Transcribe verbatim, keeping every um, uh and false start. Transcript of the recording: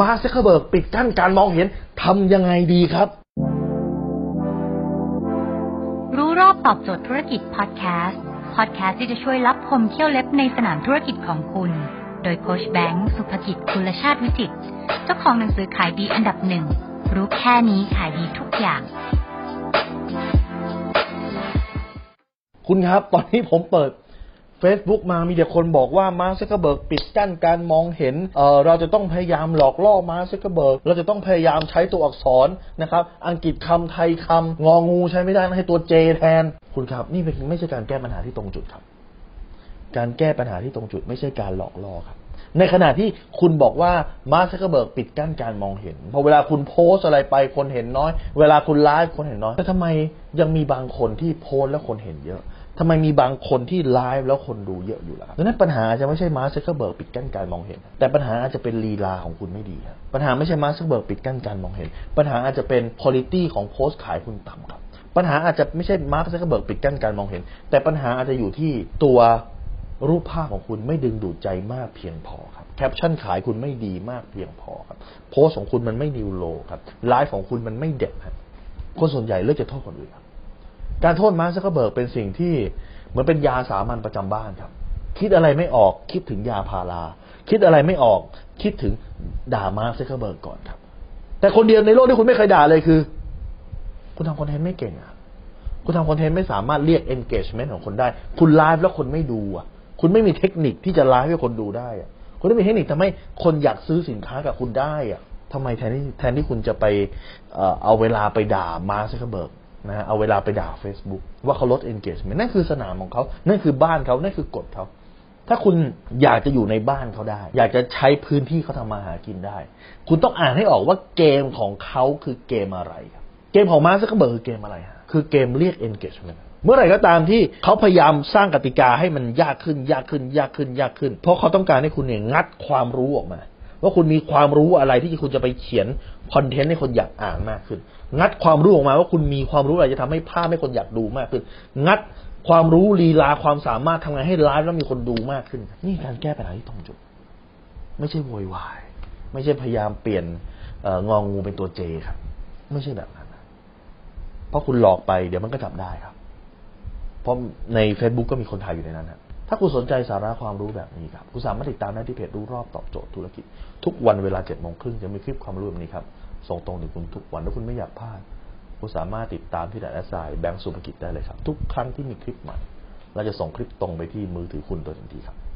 มาร์ค ซักเคอร์เบิร์กปิดกั้นการมองเห็นทำยังไงดีครับรู้รอบตอบโจทย์ธุรกิจพอดแคสต์พอดแคสต์ที่จะช่วยลับคมเขี้ยวเล็บในสนามธุรกิจของคุณโดยโค้ชแบงค์สุภกิจกุลชาติวิจิตรเจ้าของหนังสือขายดีอันดับหนึ่งรู้แค่นี้ขายดีทุกอย่างคุณครับตอนนี้ผมเปิด Facebook มามีแต่คนบอกว่ามาร์ค ซักเคอร์เบิร์กปิดกั้นการมองเห็นเอ่อเราจะต้องพยายามหลอกล่อมาร์ค ซักเคอร์เบิร์กเราจะต้องพยายามใช้ตัวอักษรนะครับอังกฤษคำไทยคำงองูใช้ไม่ได้นะให้ตัว J แทนคุณครับนี่เป็นไม่ใช่การแก้ปัญหาที่ตรงจุดครับการแก้ปัญหาที่ตรงจุดไม่ใช่การหลอกล่อครับในขณะที่คุณบอกว่ามาร์ค ซักเคอร์เบิร์กปิดกั้นการมองเห็นพอเวลาคุณโพสอะไรไปคนเห็นน้อยเวลาคุณไลฟ์คนเห็นน้อยแต่ทำไมยังมีบางคนที่โพสแล้วคนเห็นเยอะทำไมมีบางคนที่ไลฟ์แล้วคนดูเยอะอยู่ล่ะดังนั้นปัญหาจะไม่ใช่มาร์ค ซักเคอร์เบิร์กปิดกั้นการมองเห็นแต่ปัญหาอาจจะเป็นลีลาของคุณไม่ดีครับปัญหาไม่ใช่มาร์ค ซักเคอร์เบิร์กปิดกั้นการมองเห็นปัญหาอาจจะเป็นคุณภาพของโพสขายคุณต่ำครับปัญหาอาจจะไม่ใช่มาร์ค ซักเคอร์เบิร์กปิดกั้นการมองเห็นแต่ปัญหาอาจจะอยู่ที่ตัวรูปภาพของคุณไม่ดึงดูดใจมากเพียงพอครับแคปชั่นขายคุณไม่ดีมากเพียงพอครับโพสของคุณมันไม่นิวโลครับไลฟ์ของคุณมันไม่เด็ดครับคนส่วนใหญ่เลือกจะโทษคนอื่นครับการโทษมาร์ค ซักเคอร์เบิร์กเป็นสิ่งที่เหมือนเป็นยาสามัญประจำบ้านครับคิดอะไรไม่ออกคิดถึงยาพาราคิดอะไรไม่ออกคิดถึงด่ามาร์ค ซักเคอร์เบิร์กก่อนครับแต่คนเดียวในโลกที่คุณไม่เคยด่าเลยคือคุณทำคอนเทนต์ไม่เก่งอ่ะคุณทำคอนเทนต์ไม่สามารถเรียก engagement ของคนได้คุณไลฟ์แล้วคนไม่ดูอ่ะคุณไม่มีเทคนิคที่จะไลฟ์ให้คนดูได้อ่ะคุณไม่มีเทคนิคทำให้คนอยากซื้อสินค้ากับคุณได้อ่ะทำไมแทนที่แทนที่คุณจะไปเอาเวลาไปด่ามาร์ค ซักเคอร์เบิร์กนะเอาเวลาไปด่า Facebook ว่าเขาลด engagement นั่นคือสนามของเขานั่นคือบ้านเขานั่นคือกฎเขาถ้าคุณอยากจะอยู่ในบ้านเขาได้อยากจะใช้พื้นที่เขาทำมาหากินได้คุณต้องอ่านให้ออกว่าเกมของเขาคือเกมอะไรครับเกมของมาร์ค ซักเคอร์เบิร์กคือเกมอะไรฮะคือเกมเรียก engagement เมื่อไหร่ก็ตามที่เขาพยายามสร้างกติกาให้มันยากขึ้นยากขึ้นยากขึ้นยากขึ้นเพราะเขาต้องการให้คุณเนี่ยงัดความรู้ออกมาว่าคุณมีความรู้อะไรที่คุณจะไปเขียนคอนเทนต์ให้คนอยากอ่านมากขึ้นงัดความรู้ออกมาว่าคุณมีความรู้อะไรจะทำให้ภาพให้คนอยากดูมากขึ้นงัดความรู้ลีลาความสามารถทำงานให้ไลฟ์แล้วมีคนดูมากขึ้นนี่การแก้ปัญหาที่ตรงจุดไม่ใช่โวยวายไม่ใช่พยายามเปลี่ยนงองูเป็นตัวเจครับไม่ใช่แบบนั้นเพราะคุณหลอกไปเดี๋ยวมันก็จับได้ครับเพราะใน Facebook ก็มีคนไทยอยู่ในนั้นครับถ้าคุณสนใจสาระความรู้แบบนี้ครับคุณสามารถติดตามได้ที่เพจรู้รอบตอบโจทย์ธุรกิจทุกวันเวลา เจ็ดโมงครึ่ง จะมีคลิปความรู้แบบนี้ครับส่งตรงถึงคุณทุกวันถ้าคุณไม่อยากพลาดคุณสามารถติดตามที่ดาราสายแบงค์สุภกิจได้เลยครับทุกครั้งที่มีคลิปใหม่เราจะส่งคลิปตรงไปที่มือถือคุณโดยทันทีครับ